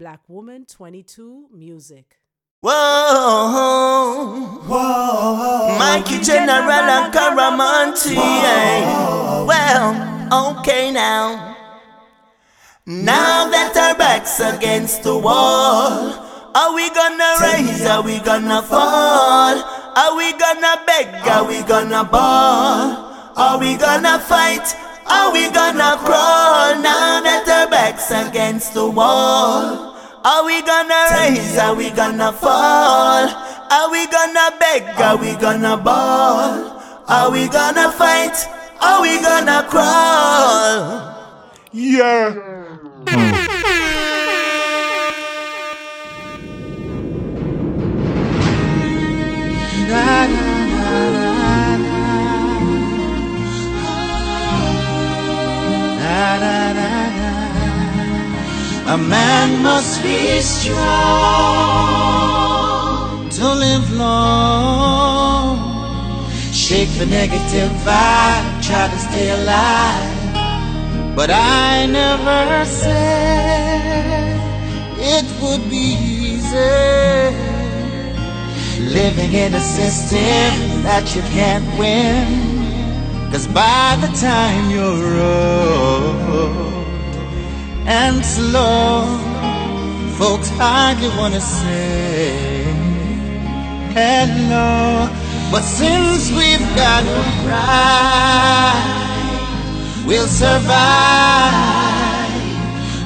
Blakkwuman22 Music. Whoa, whoa, Mikey General and Karamanti. Well, okay now. Now that our backs against the wall, are we gonna rise? Are we gonna fall? Are we gonna beg? Are we gonna bawl? Are we gonna fight? Are we gonna crawl? Now that our backs against the wall, are we gonna rise? Are we gonna fall? Are we gonna beg? Are we gonna bawl? Are we gonna fight? Are we gonna crawl? Yeah. A man must be strong to live long. Shake the negative vibe, try to stay alive. But I never said it would be easy, living in a system that you can't win. 'Cause by the time you're old and slow, folks hardly wanna say hello. But since we've got a pride, we'll survive.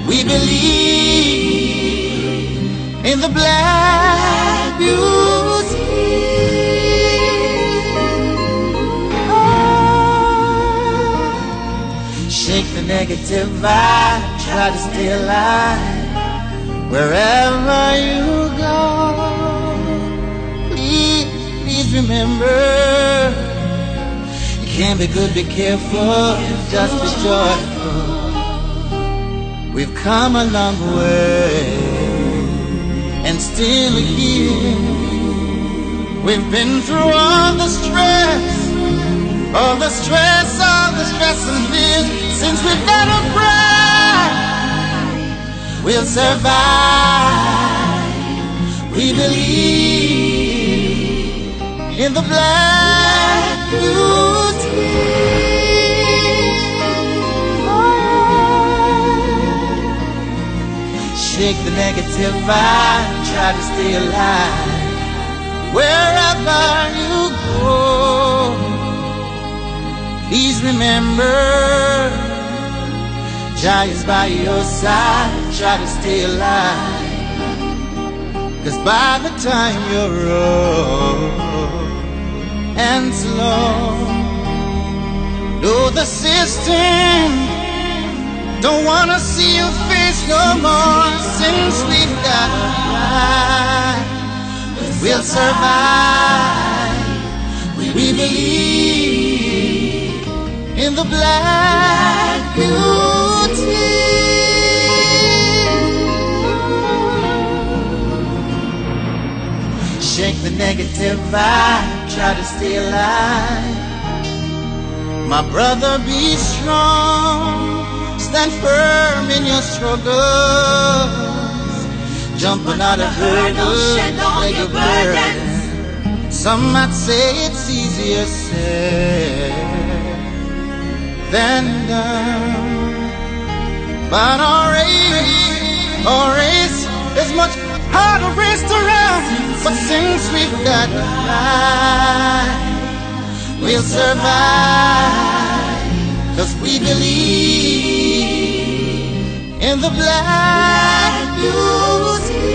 We believe in the black beauty. Oh, shake the negative vibe, try to stay alive. Wherever you go, please remember, you can't be good, be careful, just be joyful. We've come a long way, and still here. We've been through all the stress, all the stress, all the stress and fears. Since we've got a breath, we'll survive. We believe in the black beauty. Oh. Shake the negative vibe, try to stay alive. Wherever you go, please remember, Jah is by your side, try to stay alive. 'Cause by the time you're old and slow, though the system don't wanna see your face no more. Since we've got a pride, we'll survive. We believe in the black beauty. Shake the negative vibe, try to stay alive. My brother, be strong, stand firm in your struggles. Jump another hurdle, play your burden. Some might say it's easier said than done. But our race is much harder raced around. But since we've got a pride, we'll survive. 'Cause we believe in the black beauty.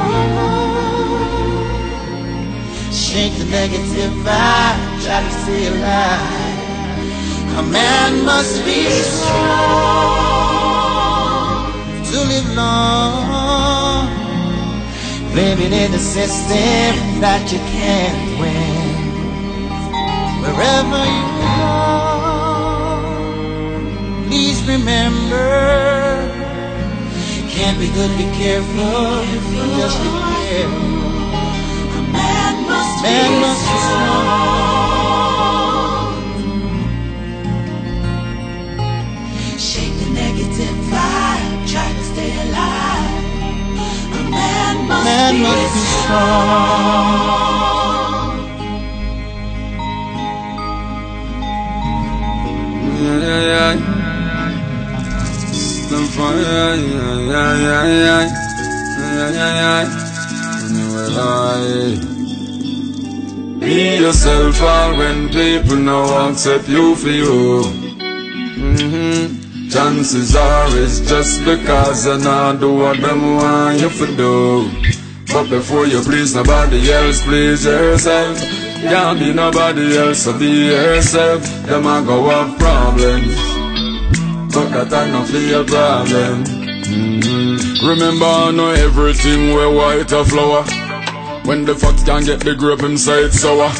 Oh. Shake the negative vibe, try to stay alive. A man must be strong to live long, living in a system that you can't win. Wherever you go, please remember, you can't be good, be careful, just be careful. A man must be strong. Shake the negative vibe. man must be strong. Be yourself, and when people now accept you for you. Chances are it's just because I now do what them want you to do. But before you please nobody else, please yourself. Can't be nobody else, so be yourself. Them a go have problems, but that ain't no fear problem. Remember, know everything where white a flower. When the fox can't get the grape inside sour,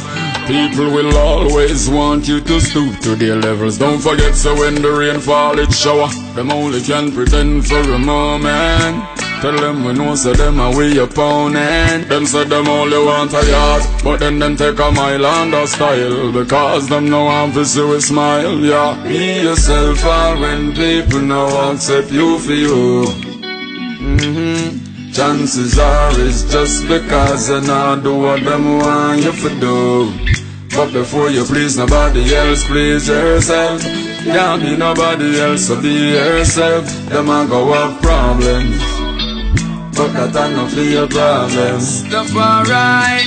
people will always want you to stoop to their levels. Don't forget, so when the rain fall, it shower. Them only can pretend for a moment. Tell them we know, so them are we opponent. Them said them only want a yard, but then them take a mile and a style, because them no one for see we smile, yeah. Be yourself, all when people now accept you for you. Chances are it's just because I now do what them want you to do. But before you please nobody else, please yourself. Can't be nobody else, so be yourself. Them a go have problems, but that ain't no fear problems. Stuff alright.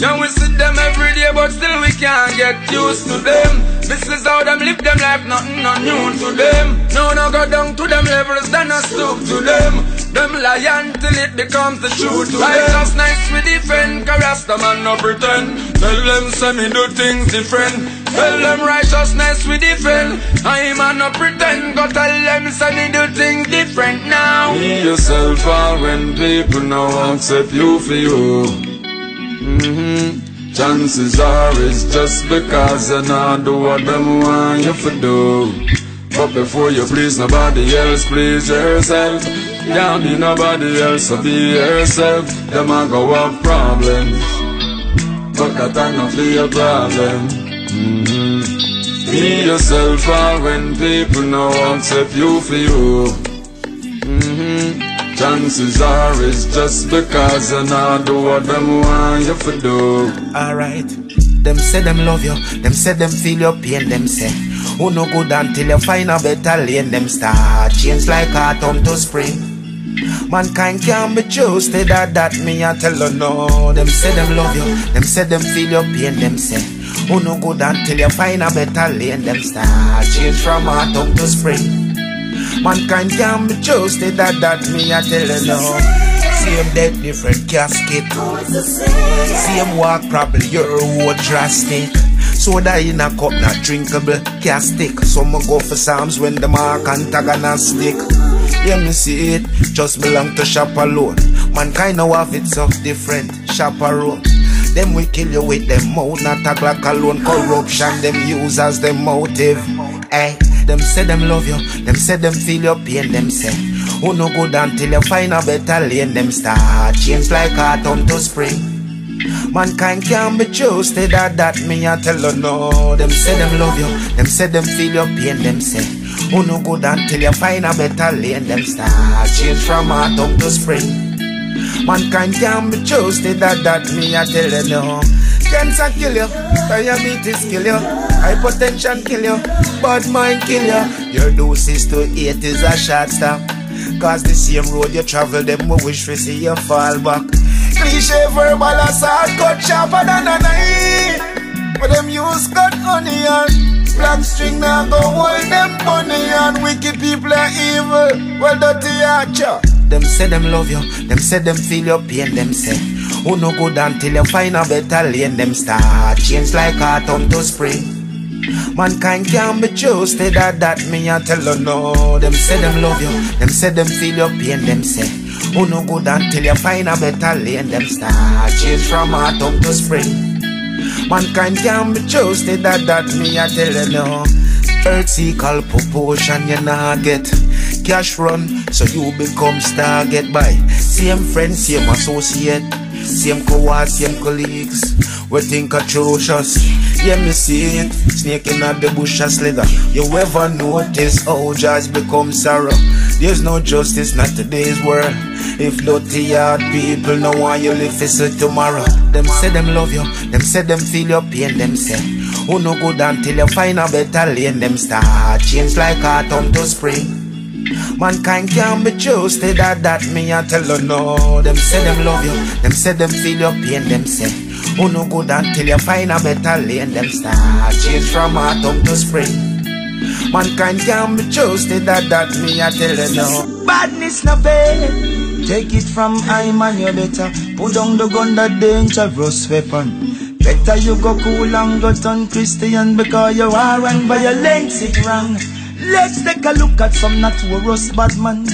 Now we see them every day, but still we can't get used to them. This is how them live them life, nothing not new to them. No, no go down to them levels, then I stoop to them. Them lie until it becomes the truth to them. Just nice we defend, caress them and no pretend. Tell them say me do things different. Tell them righteousness we defend. I man no pretend. Go tell them so me do things different now. Be yourself all when people now accept you for you. Chances are it's just because I now do what them want you to do. But before you please nobody else, please yourself. Can't be nobody else, so be yourself. Them a go have problems, but that ain't no fear problem. Be yourself all when people now accept you for you. Chances are it's just because I now do what them want you to do. Alright, them say them love you, them say them feel your pain, them say who no good until you find a better lane. Them start change like autumn to spring. Mankind can be trusted at that, me I tell you no. Them say them love you, them say them feel your pain, them say who no good until you find a better lane. Them start change from autumn to spring. Mankind can be trusted at that, me I tell you no. Same death, different casket. Same walk, probably your road drastic. Soda in a cup, not drinkable, castic. Some go for Psalms when the mark antagonistic. Yeah, me see it, just belong to chaperone. Mankind now have it so different, chaperone. Them we kill you with them mouth, not a Glock alone. Corruption, them use as the motive. Hey. Them say them love you, them say them feel your pain, them say who no good until you find a better lane. Them start change like autumn to spring. Mankind can be trusted at that, me I tell you no. Them say them love you, them say them feel your pain, them say who no good until you find a better lane. Them start change from autumn to spring. Mankind can be trusted at that, me I tell you no. Cancer kill you, diabetes kill you, hypertension kill you, bad mind kill you. Your doses to 8 is a short stop, cause the same road you travel, them we wish we see you fall back. Cliche verbal assault, cut sharper than a knife, but them use cut onion. Black string now go hold them money, and wicked people are evil, well dirty at ya. Them say them love you, them say them feel your pain, them say who no good until you find a better lane. Them start change like autumn to spring. Mankind can be trusted at that, me I tell you no. Them say them love you, them say them feel your pain, them say who no good until you find a better lane. Them start change from autumn to spring. Mankind can be trusted at that, me I tell you no. Earth's equal proportion you not get. Cash run, so you become target by same friends, same associate. Same cohort, same colleagues, we think atrocious. Yeah, me see it, snaking at the bush as leather. You ever notice how judge becomes sorrow? There's no justice, not today's world. If lotty hard people know why you live is tomorrow. Them say them love you, them say them feel your pain, them say who no good until you find a better lane. Them start change like autumn to spring. Mankind can be trusted at that, me I tell you no. Them say them love you, them say them feel your pain, them say who no good until you find a better lane. Them start change from autumn to spring. Mankind can be trusted at that, me I tell you no. Badness no pay, take it from I man, you better put down the gun, that dangerous weapon. Better you go cool and go turn Christian, because you are and violence it wrong. Let's take a look at some notorious bad man.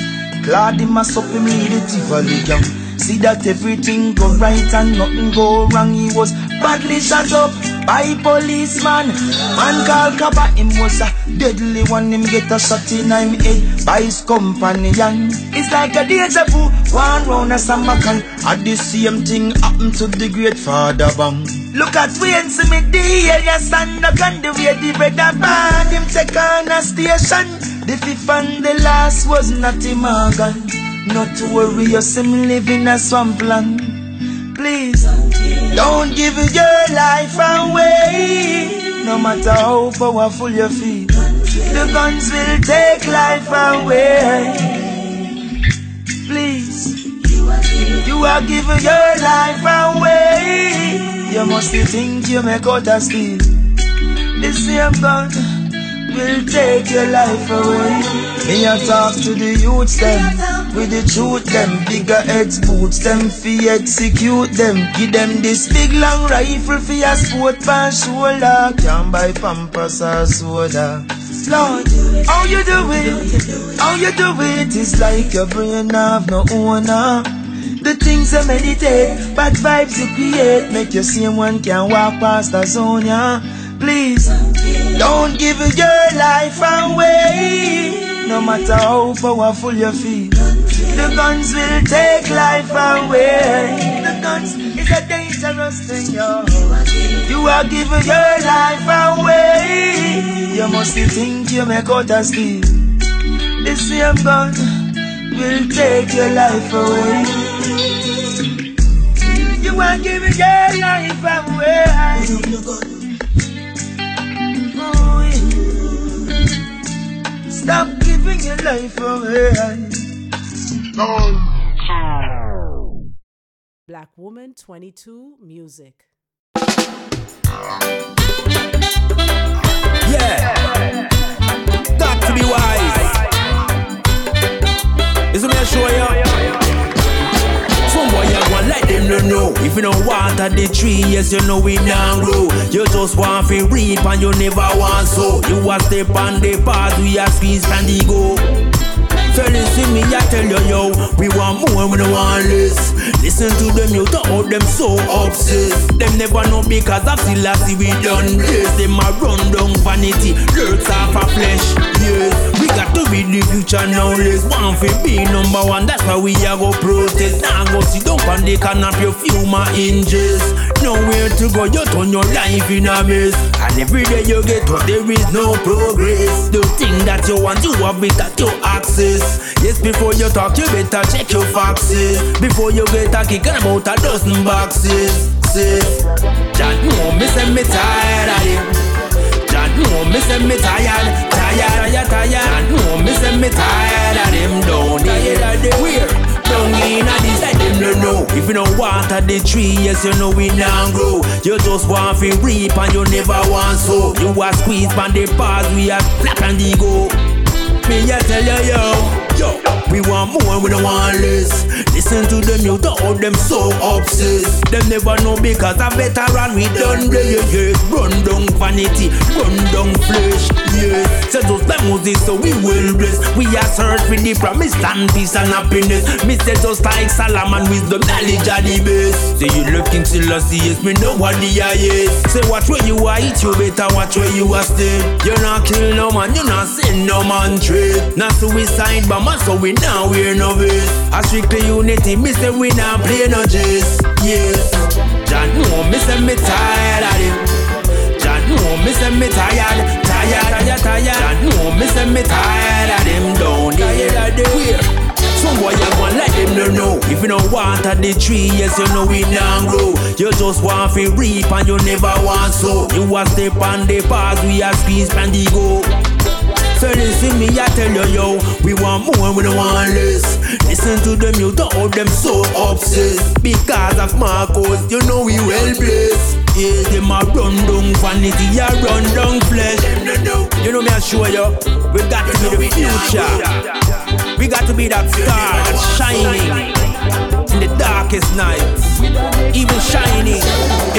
Clad him as up immediately young. See that everything go right and nothing go wrong. He was badly shot up by policeman. Man called Kaba, him was a deadly one. Him get a shot in him head by his companion. It's like a deja vu, one round a samakan. And the same thing happened to the great father bang. Look at Wayne Smith, the area stand up and the way the brother band him take on a station. The fifth and the last was Natty Morgan. Not to worry, you see me living a swampland. Please, don't give your life away. No matter how powerful you feel, the guns will take life away. Please, you are giving your life away. You must think you make out a steal. The same gun will take your life away. Me a talk to the youths them, with the truth them, bigger heads boots them, fi execute them. Give them this big long rifle for your sport pan shoulder. Can't buy Pampers or soda. Lord, how you do it? How you do it? It's like your brain have no owner. The things I meditate, bad vibes you create, make you see one can walk past the zone, yeah. Please, don't give your life away. No matter how powerful you feel, the guns will take life away. The guns is a dangerous thing, yo. You are giving your life away. You must think you make out a steal. The same gun will take your life away. You are giving your life away. Oh, yeah. Stop giving your life away. Oh. Blakkwuman22 music. Yeah, got to be wise. Isn't that sure? Some boy you want like them no know. If you don't water the tree, yes you know it don't grow. You just want to reap and you never want so. You a step on the path, we a squeeze and the go. Fellas see me, I tell you yo, we want more, we don't want less. Listen to them, you talk out them so obsessed. Them never know because of Selassie we done this. Them a run down vanity, lurks off a flesh, yes. We got to be the future now, let's want to be number one, that's why we are go protest. Now go sit down and they can up your human hinges. Nowhere to go, you turn your life in a mess. And every day you get what there is no progress. The thing that you want, you have it at your access. Yes, before you talk, you better check your faxes. Before you get a kick and about a dozen boxes. That no, me say me tired of it. That no, me say me tired. Tired. And no, me say me tired of them down there. Tired of the weird, down in a this. Let them don't know. If you don't water the tree, yes you know it don't grow. You just want to reap and you never want so. You are squeezed on the path, we are black and they go. Me I tell you yo. We want more, we don't want less. Listen to them, you talk out them so obsessed. Them never know because a veteran we done play. Yes, run down vanity, run down flesh. Yes, set us like Moses, so we will bless. We are searching the promised land, peace and happiness. Me set us like Solomon, wisdom, knowledge are the best. Say you love King Selassie, yes, me know what the eye is. Say watch where you are, eat you better, watch where you are stay. You not kill no man, you not sin no man trade. Not suicide, but man, so we now we're novice. As strictly unity, me say we not play no juice, yes. John know me say me tired of them. John know me say me tired, tired, tired. John know me say me tired of them down there. Some boy you want like them no know. If you don't want at the tree, yes you know we don't grow. You just want to reap and you never want so. You a step on the path, we a squeeze and the go. So listen me, I tell you yo, we want more and we don't want less. Listen to them, you don't hold them so obsessed. Because of Marcos, you know we well blessed. Yeah, them a run down vanity, a run down flesh. You know me I show you, we got to be the future. We got to be that star that's shining in the darkest nights, even shining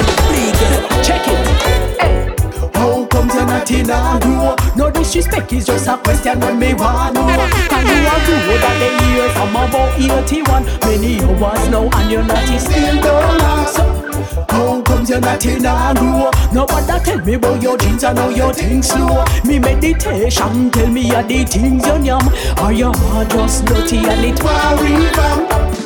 in the bleakest. Check it. Hey. How comes you're not in a grow? No disrespect is just a question when me wanna know. Can you a grow that they hear from about 81? Many hours now and you're not still don't answer. How comes you're not in a grow? Nobody tell me about your dreams and how your things slow. Me meditation tell me all the things you yam. Are your heart just dirty and it worry from?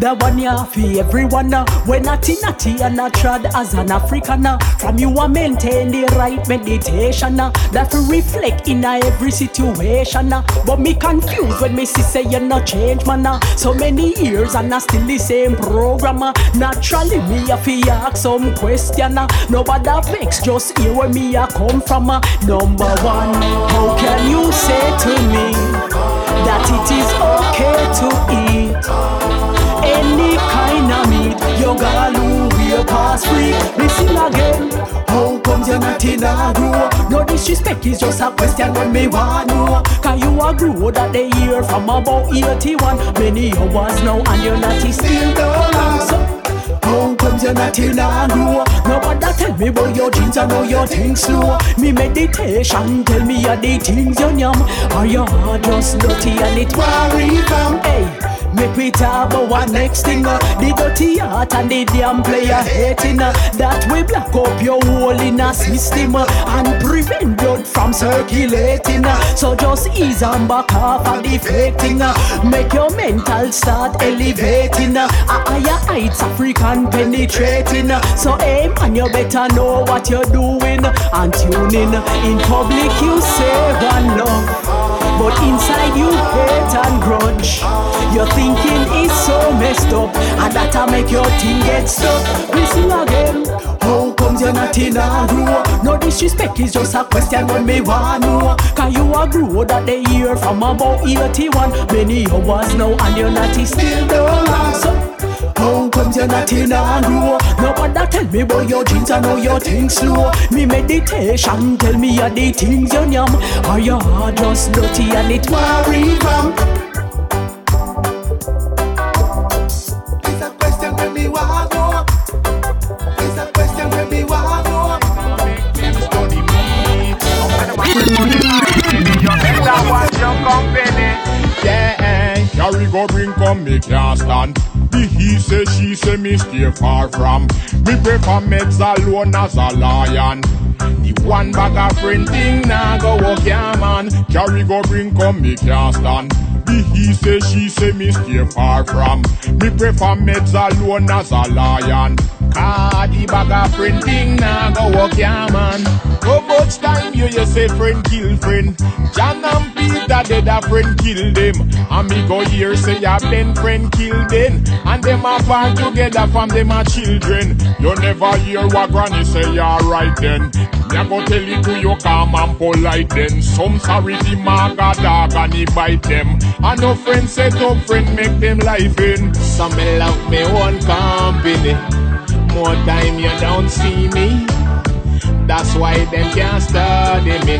The one you have for everyone we're natty and a trad as an African from you a maintain the right meditation that reflect in every situation but me confused when me see say you no change man so many years and still the same program naturally me a fi ask some question nobody vex just hear where me a come from number one how can you say to me that it is okay to eat any kind of meat, you gotta lose your past free. Listen again, how comes you're not in a grow? No disrespect is just a question when me want know. Can you a grow that they hear from about 81? Many hours now and you're not still don't answer. How comes you're not in a grow? Nobody tell me about your dreams and how your things slow. Me meditation tell me all the things you yam. Are your heart just dirty and it worry from? Hey. Make we talk about one next thing the dirty heart and the damn player hating that we block up your whole inner system and prevent blood from circulating so just ease and back off and the fake thing make your mental start elevating a higher heights African penetrating so aim and you better know what you're doing and tune in public you say one love but inside you hate and grudge. Your thinking is so messed up and that'll make your thing get stuck. Listen again, how comes you're not in a grow? No disrespect is just a question when me want know. Can you a grow that they hear from about 81? Many hours now and you're not still don't answer. How comes you're not in a grow? Nobody tell me about your dreams and how your things slow. Me meditation tell me all the things you yam. Are your heart just dirty and it worry from? It's a question when me want know. It's a question when me want know. Study me. You better watch your company. Yeah, carry go bring come me can't stand. He say, she say, me stay far from. Me prefer meds alone as a lion. The one bag of printing now go work ya man. Carry go bring come me can't stand. He say, she say, me stay far from. Me prefer meds alone as a lion. Ah, the bag of printing now go work ya man. How much time you say friend kill friend? John and Peter did a friend kill them. And me go here say a Ben friend kill them. And them a fall together from them a children. You never hear what granny say alright then. Me a go tell it to you calm and polite then. Some sorry the mark a dog and he bite them. And no friend set up friend make them life in. Some me love me one company. More time you don't see me. That's why them can't study me.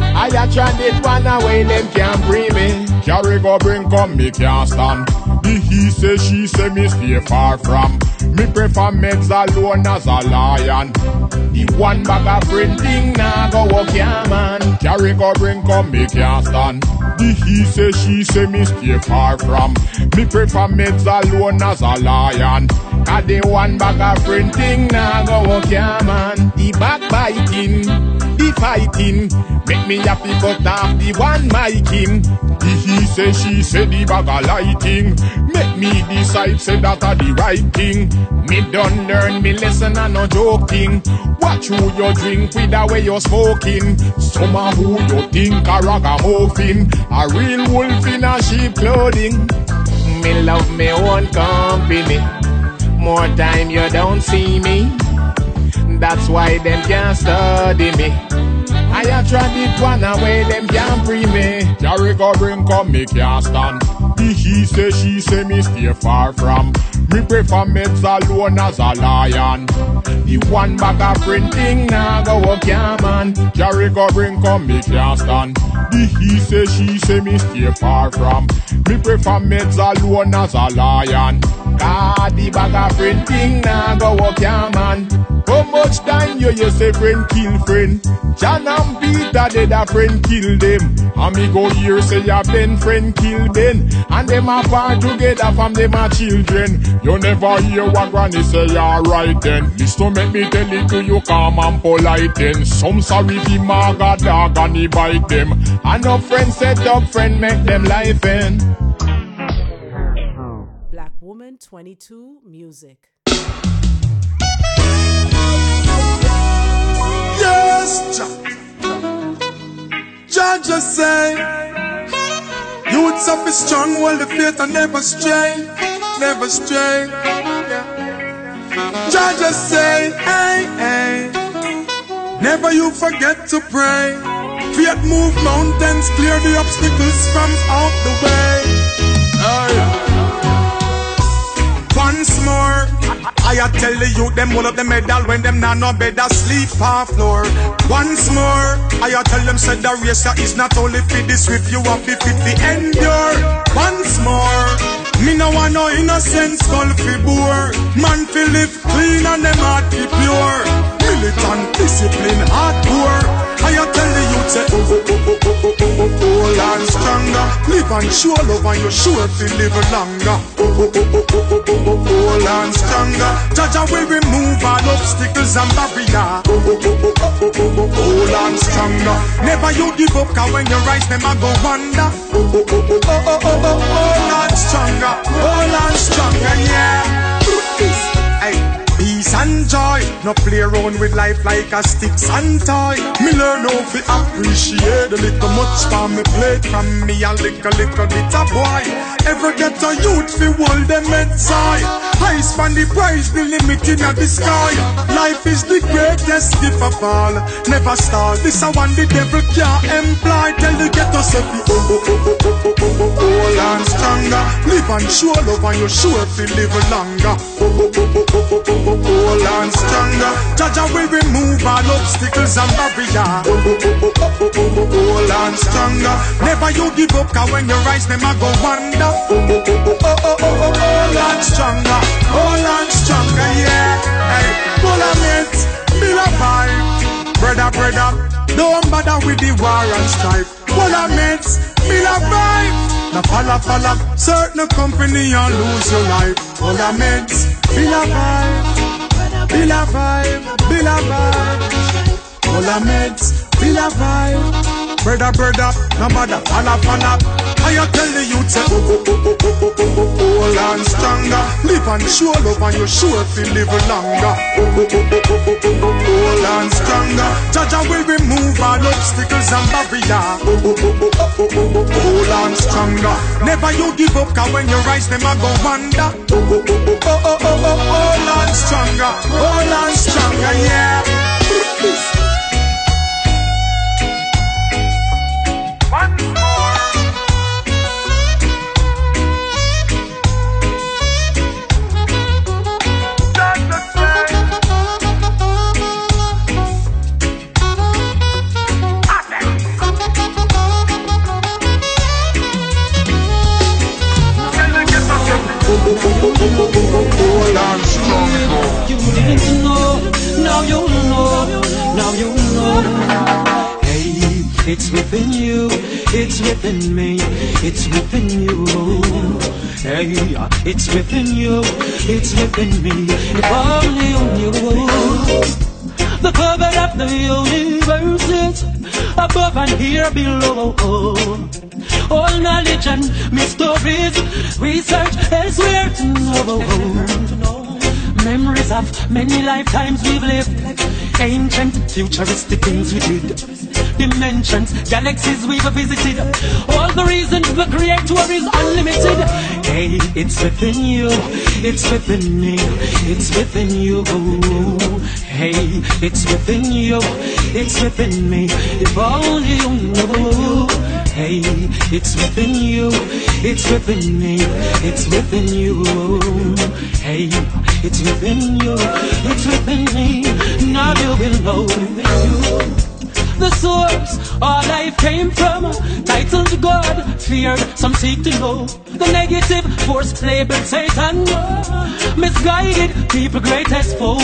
I a tried it one away, them can't bring me. Carry go bring come, me can't stand. The he say, she say, me stay far from. Me prefer meds alone as a lion. The one bag of printing now go work ya man. Carry go bring come, me can't stand. The he say, she say, me stay far from. Me prefer meds alone as a lion. Cause the one bag of printing now go work ya man. The backbiting, the fighting, make me happy cut off the one miking. If he say she say the bag a lighting, make me decide say that a the right thing. Me done learn, me lesson and no joking. Watch who you drink with the way you smoking. Some a who you think a ragamuffin, a real wolf in a sheep clothing. Me love me own company. More time you don't see me. That's why them can't study me. I attract it one away, them can't free me. Carry go bring come, me can't stand. He say, she say, me stay far from. Me prefer meds alone as a lion. The one bag of printing now go okay, man. Carry go bring come, me can't stand. He say, she say, me stay far from. Me prefer meds alone as a lion. The bag of printing now go okay, man. How much time you say friend kill friend? John and Peter did a friend kill them. And me go here say your Ben friend kill Ben. And them apart together from them a children. You never hear what granny say alright then. This to make me tell it to you calm and polite then. Some sorry the maga dog and he bite them. And no friend set up friend make them life end. Blakkwuman22 music. Yes, Jah just say, youths up is strong, while the faith and never stray, never stray. Jah just say, hey, hey, never you forget to pray. Faith move mountains, clear the obstacles from out the way. Once more, I tell the youth them hold up the medal when them not no bed asleep on floor. Once more, I tell them said the race is not only for the swift, you have to fit the endure. Once more, me no want no innocent skull fi bore. Man fi live clean and them heart fi pure. Militant, discipline, hardcore. I tell the youth say, oh, oh, oh, oh, oh, oh, oh, old and stronger. Live and show love and you sure fi live longer. Oh, oh, oh, oh, oh, oh, oh, old and stronger. Jaja will remove all obstacles and barrier. Oh, oh, oh, oh, oh, oh, oh, oh, old and stronger. Never you give up, cause when you rise, them a go wonder. Oh, oh, oh, oh, oh, oh, oh, oh, old and stronger. Old and stronger, yeah. Hey. Peace and joy, no play around with life like a sticks and toy. Me learn how to appreciate a little much from me plate, from me a little bit of boy. Every ghetto youth fi hold them head high. Eyes from the prize, the limit in the sky. Life is the greatest gift of all. Never stall, this a one the devil can't employ. Tell the ghetto say fi oh oh oh oh oh oh oh old and stronger. Live and show love and you sure fi live longer. Oh oh oh oh oh oh oh. Old and stronger. Jaja will remove all obstacles and barrier. Old and stronger. Never you give up, cause when you rise, them a go wonder. Old and stronger. Old and stronger, yeah. Hey, pull a mate, build a vibe. Brother, don't bother with the war and strife. Pull a mate, build a vibe. Now follow, certain company and lose your life. Pull a mate, build a vibe. Build a vibe, build a vibe. All the meds, build a vibe. Brother, no matter, follow. I tell the youth, say, oh, oh, oh, oh, oh, oh, oh, old and stronger. Live and show love and you sure to live longer. Oh, oh, oh, oh, oh, oh, oh, old and stronger. Jaja will remove all obstacles and barrier. Oh, oh, oh, oh, oh, oh, oh, old and stronger. Never you give up, cause when you rise, them a go wonder. Oh, oh, oh, oh, oh, oh, oh, oh, old and stronger. Old and stronger, yeah. You didn't know, now you know, now you know. Hey, it's within you, it's within me, it's within you. Hey, it's within you, it's within me, if only you knew. The cover of the universe is above and here below. all knowledge and my stories. Research elsewhere to know. Memories of many lifetimes we've lived. Ancient, futuristic things we did. Dimensions, galaxies we've visited. All the reasons the creator is unlimited. Hey, it's within you, it's within me, it's within you. Hey, it's within you, it's within me, if only you knew. Hey, it's within you, it's within me, it's within you. Hey, it's within you, it's within me, now you will know. The source all life came from, titled God, feared, some seek to know. The negative force labeled Satan, misguided people greatest foe.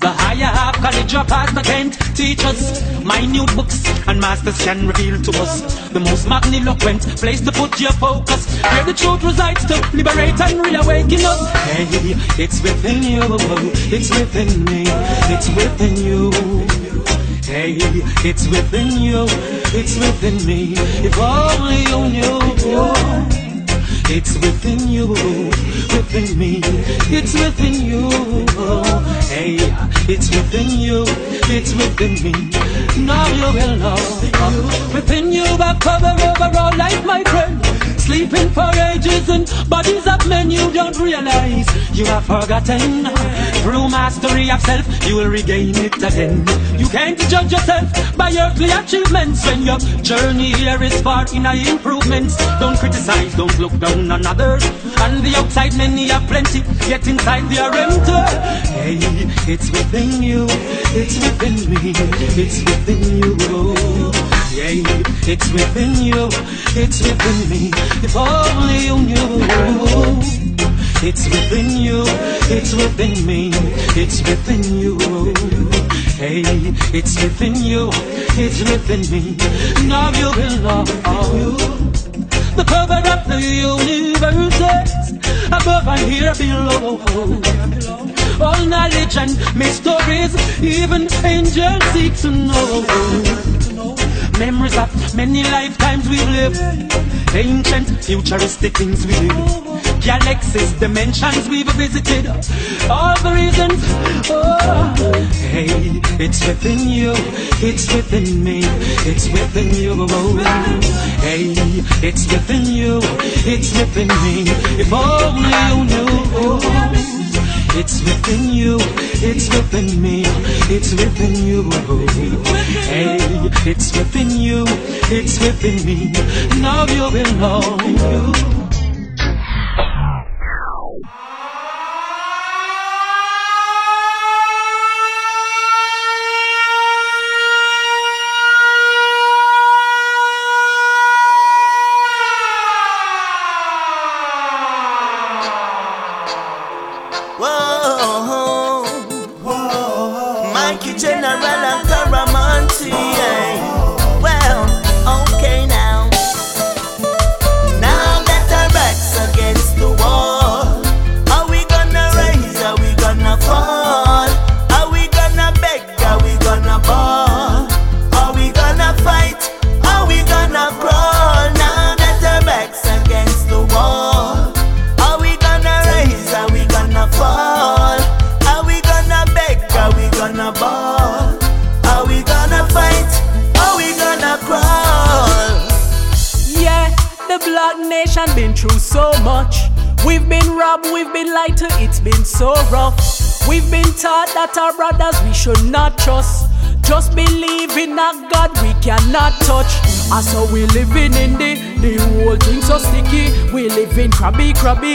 The higher half college or pastor can't teach us. Minute books and masters can reveal to us the most magniloquent place to put your focus, where the truth resides to liberate and reawaken us. Hey, it's within you, it's within me, it's within you. Hey, it's within you, it's within me, if only you knew. It's within you, within me, it's within you. Hey, it's within you, it's within me, now you will know. Within you I cover over all life, my friend. Sleeping for ages and bodies of men you don't realize you have forgotten. Through mastery of self, you will regain it again. You can't judge yourself by earthly achievements when your journey here is far in improvements. Don't criticize, don't look down on others. On the outside, many are plenty, yet inside they are empty. Hey, it's within you, it's within me, it's within you. Hey, it's within you, it's within me, if only you knew. It's within you, it's within me, it's within you. Hey, it's within you, it's within me, now you belong. The cover of the universe, above and here below. All knowledge and mysteries, even angels seek to know. Memories of many lifetimes we've lived. Ancient, futuristic things we did. Galaxies, dimensions we've visited. All the reasons. Oh. Hey, it's within you, it's within me, it's within you. Hey, it's within you, it's within me, if only you knew. It's within you, it's within me, it's within you. Hey, it's within you, it's within me, now you belong. Mikey General and Karamanti, yeah. Well, okay now. Now that our backs against the wall, are we gonna rise, are we gonna fall? Are we gonna beg, are we gonna ball? Are we gonna fight, are we gonna crawl? Now that our backs against the wall, are we gonna rise, are we gonna fall? Ball. Are we gonna fight? Are we gonna crawl? Yeah, the Black Nation been through so much. We've been robbed, we've been lied to, it's been so rough. We've been taught that our brothers we should not trust. Just believe in a God we cannot touch. And so we living in the whole thing so sticky. We living crabby,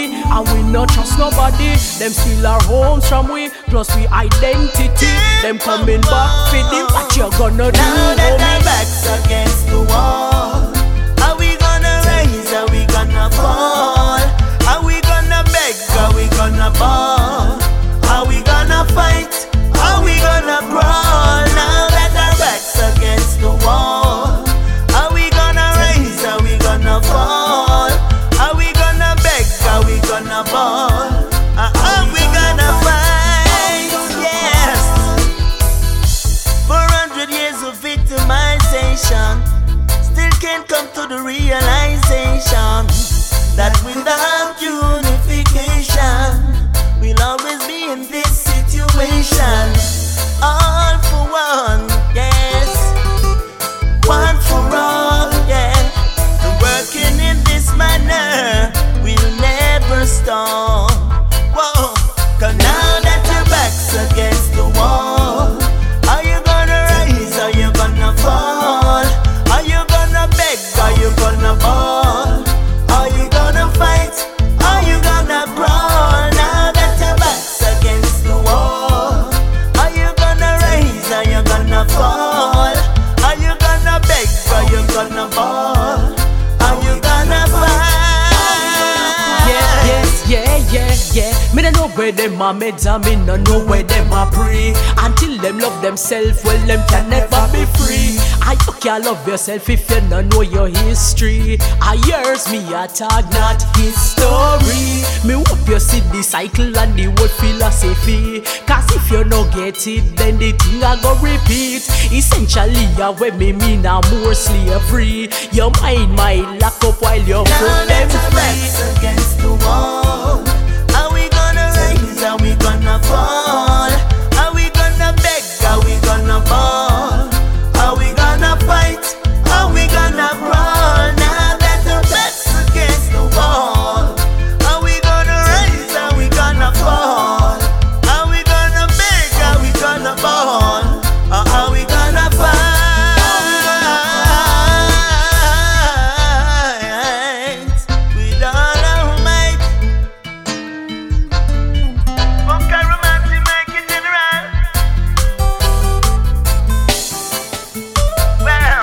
and we not trust nobody. Them steal our homes from we, plus we identity. Them coming back for them, what you gonna do? Now that our backs against the wall, are we gonna rise, are we gonna fall? Are we gonna beg, are we gonna ball? Are we gonna fight, are we gonna crawl? Now that our backs against the wall, are we gonna rise, are we gonna fall? Are we gonna beg, are we gonna ball? Are we gonna fight? Yes. 400 years of victimization, still Me no know where them a meds and me no know where them a pray. Until them love themselves, well them can never be free. I you can love yourself if you no know your history. I yours me a tag, not history. Me hope you see the cycle and the word philosophy. Cause if you no get it, then the thing a go repeat. Essentially a way me mean a more slavery. Your mind might lock up while your foot them free against the wall. Are we gonna rise? Are we gonna fall? Are we gonna beg? Are we gonna ball? Are we gonna fight? Are we gonna brawl? Now that the back's against the wall. Are we gonna rise? Are we gonna fall? Are we gonna beg? Are we gonna ball? Or are we gonna fight with all our might? From Karamanti, Mikey General. Well,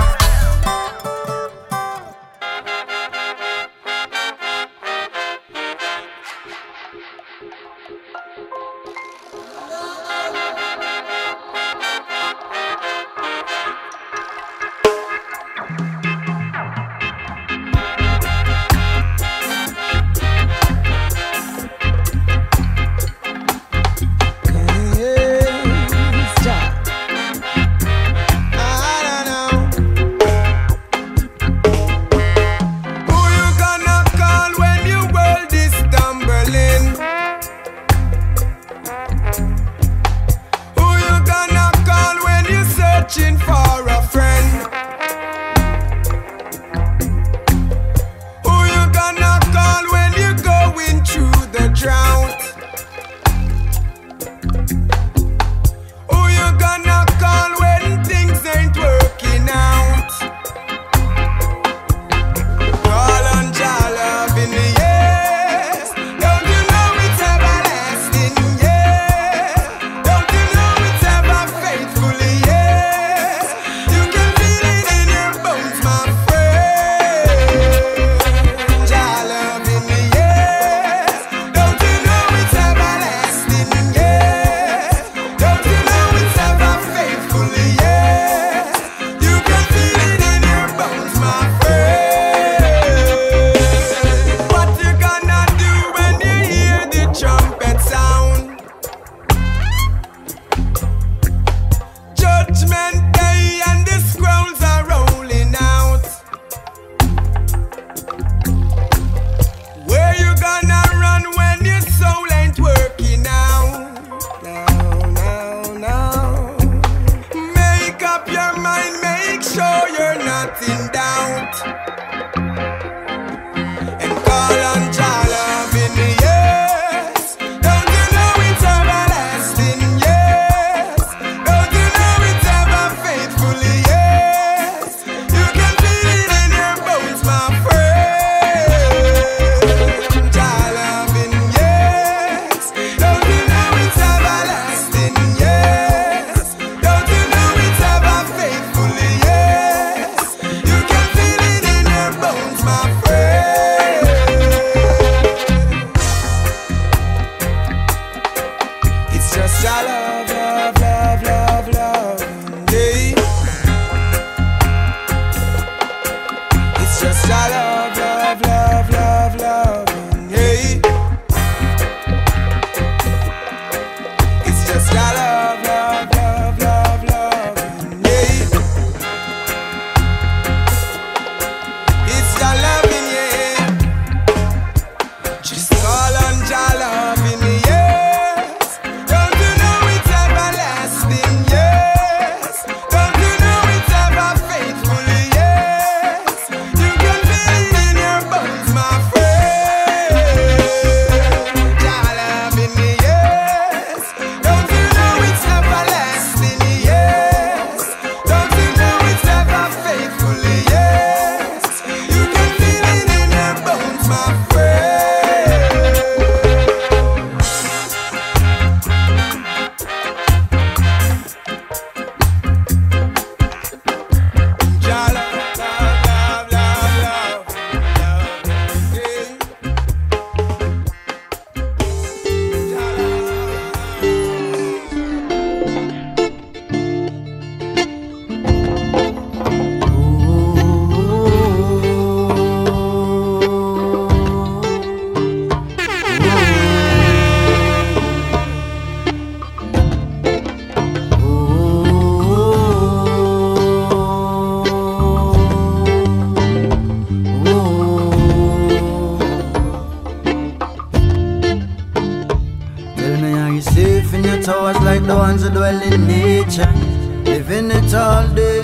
Safe in your towers like the ones who dwell in nature. Living it all day.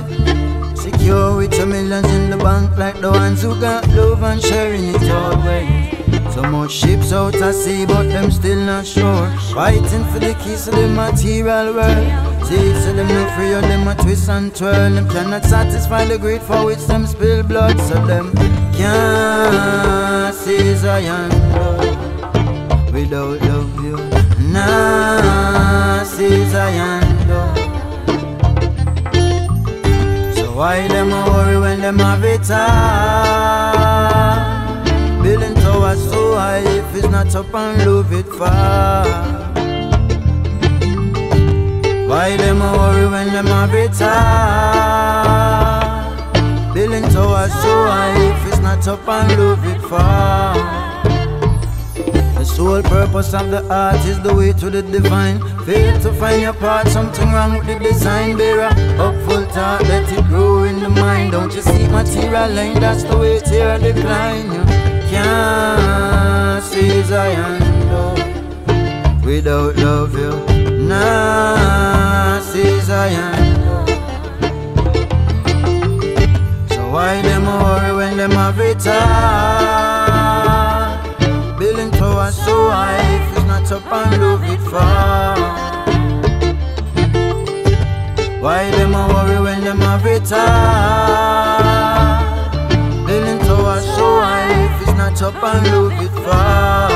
Secure with your millions in the bank like the ones who got love and sharing it all way. So much ships out at sea but them still not sure. Fighting for the keys of the material world. See, so them no free or them a twist and twirl. Them cannot satisfy the greed for which them spill blood. So them can't see Zion blood without love you. Nah, see Zion blood. So why them a worry when them have it all? Building towers so high, if it's not up and love it far. Why them a worry when them have it hard? Building towers so high, if it's not up and love it far. The sole purpose of the art is the way to the divine. Fail to find your part, something wrong with the design. Bearer, hopeful thought, let it grow in the mind. Don't you see material line, that's the way to your decline, yeah. Can't see Zion though, without love you. Nah, see Zion though. So why them worry when them have it hard? Building towers so high, if it's not up and love it far. Why them worry when them have it hard? Building towers so high, not up and love it far.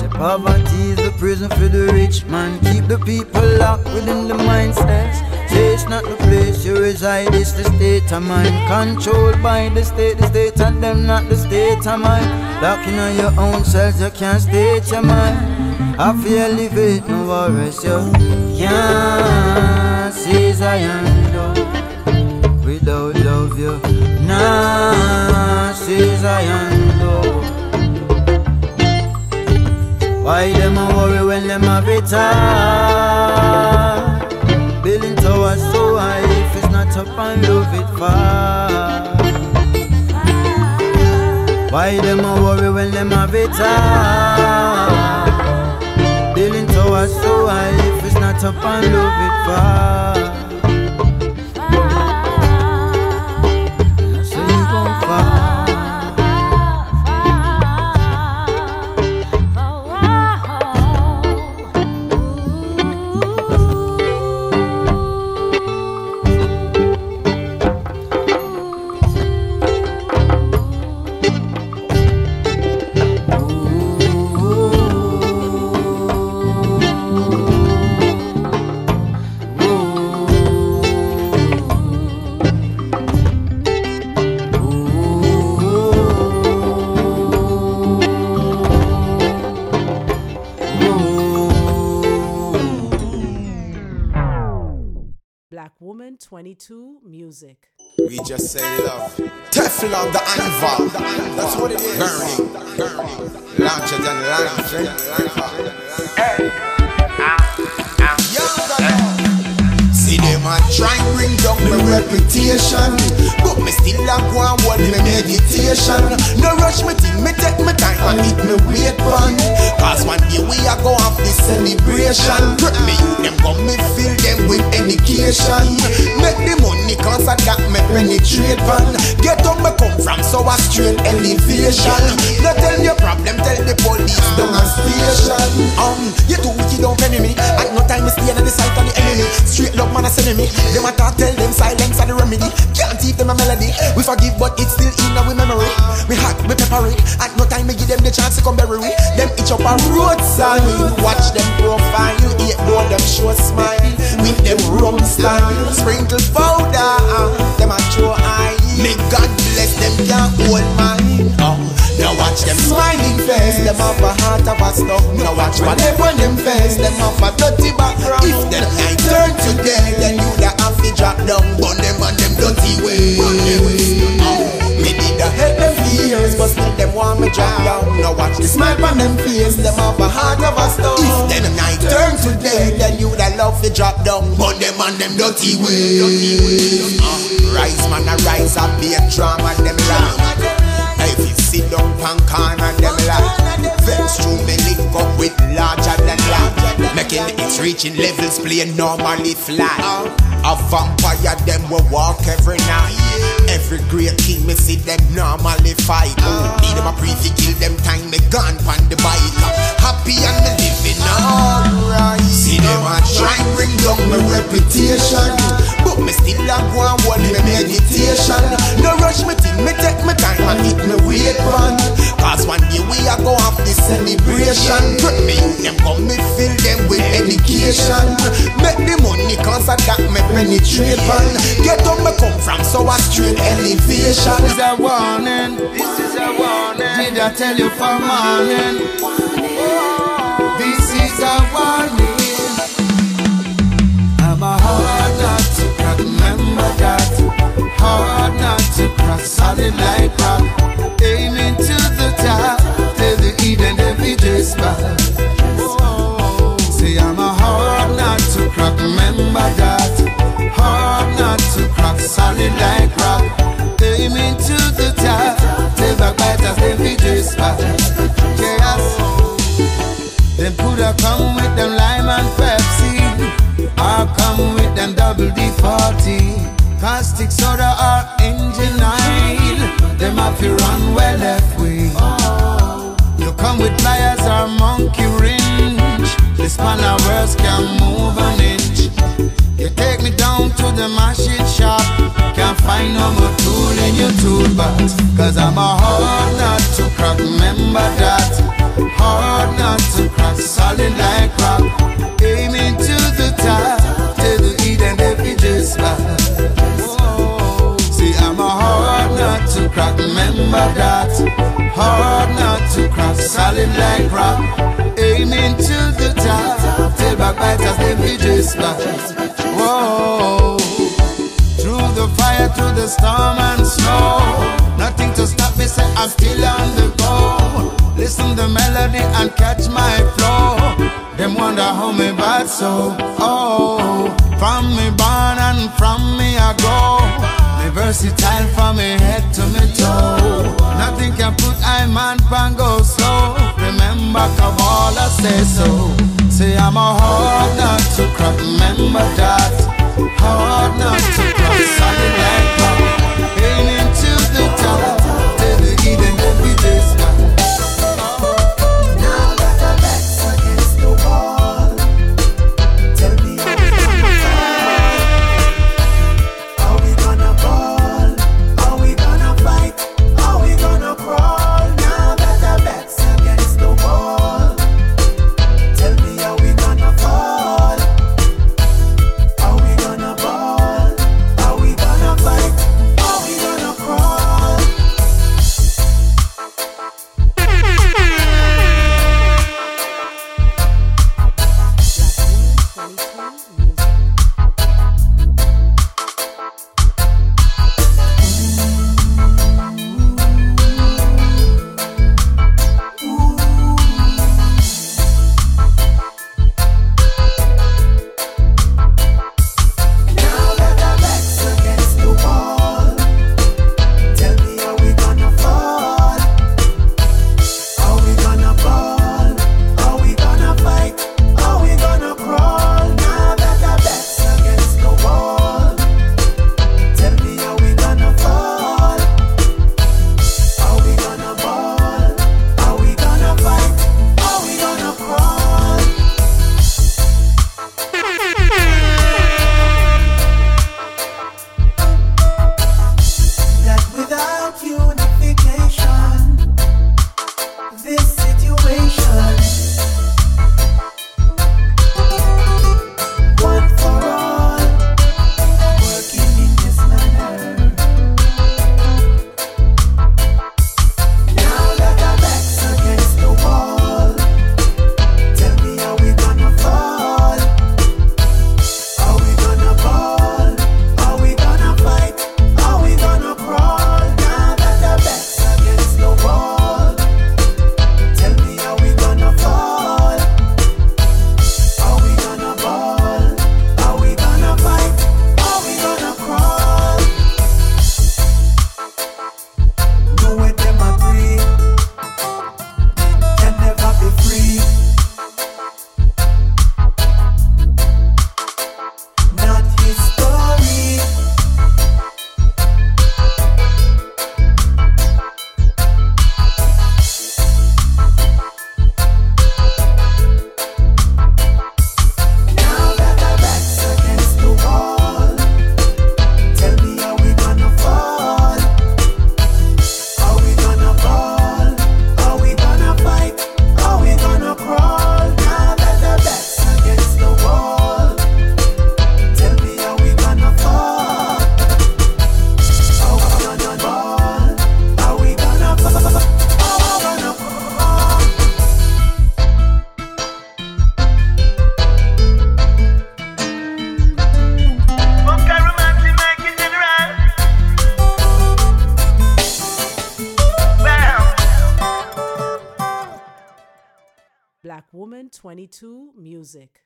Say poverty is the prison for the rich man. Keep the people locked within the mindsets. Say it's not the place you reside, it's the state of mind. Controlled by the state and them not the state of mind. Locking on your own cells, you can't state your mind. I feel live it, no worries, you can't see Zion though, without love, you. Nah, see Zion though. Why them a worry when them have it hard? Building towers so high, if it's not up and love it far. Why them a worry when them have it hard? Building towers so high, if it's not up and love it far. Blakkwuman22 music. We just say love. Teflon the anvil. That's what it is. Burning, burning. Larger than larger. Hey, see them a try and bring down my reputation, but me still a go and hold my meditation. No rush me thing, me take my time and eat me weight band. Cause one day we a go have this celebration. Prep me you them come me feel them with education. Make the money cause I got me penetrate van. Get up me come from so I straight elevation. No tell your problem, tell the police down a station. You too wicked don't enemy. At no time me stay on the side of the enemy. Straight love man a send me. Them a talk tell them silence are the remedy. Can't give them a melody. We forgive but it's still in our memory. We hack, we pepper it. At no time we give them the chance to come bury we. Them each up a roadside. Watch them profile. Eat though them show smile. With them rum style. Sprinkle powder. Them a show eye. May God bless them can't hold mine. Now watch them smiling face. Them have a heart of a stuff. Now watch whatever them face. Them have a dirty background. If them I turn today, then you da have to drop down. Burn them on them dirty way. Me need to help them fears, but still them want me drop down. Now watch the smile on them face. Them have a heart of a stuff. If them I turn today, then you da love to drop down. Burn them on them dirty way. Rise man a rise up, be a drama them drama. If you sit down and corner them like. Vex through me link up with larger than life. reaching levels playing normally flat. A vampire them will walk every night. Every great king me see them normally fight. Need them a brief to kill them time me gone on the bike. Happy and me living alright. See them a try bring down my reputation, but me still a go and hold me meditation. No rush me thing, me take me time and hit me weight band. Cause one day we a go have this celebration. Put me in them come me fill them with education. Make the money cause I got me penetration. Get up me come from so I straight elevation. This is a warning, this is a warning. Did I tell you for morning? This is a warning. I'm a hard not to crack, remember that. Hard not to crack, solid like rock. Aiming to the top, till the evening every day spot. Say I'm a hard not to crack, remember that. Hard not to crack, solid like rock. Aiming to the top, till the backbiters every day spot. Yes, them coulda come with them lime and Pepsi. I come with them double D40. Caustic soda or engine oil. Them have to run well left way. You come with pliers or monkey wrench. This man of words can move an inch. You take me down to the machine shop. Can't find no more tool in your toolbox. Cause I'm a hard nut to crack, remember that. Hard not to crack, solid like rock. Aiming to the top, till the Eden every day spot. See, I'm a hard not to crack, remember that. Hard not to crack, solid like rock. Aiming to the top, till backbiters every day spot. Whoa, through the fire, through the storm and snow, nothing to stop me, say I'm still on the go. Listen the melody and catch my flow. Them wonder how me bad so. Oh, from me born and from me I go. Me versatile from me head to me toe. Nothing can put I man pan go slow. Remember Kavala say so. Say I'm a hard nut to crack, remember that. Hard nut to crack, solid like rock. Aiming to the top, till the Eden every day sky. Blakkwuman22 Music.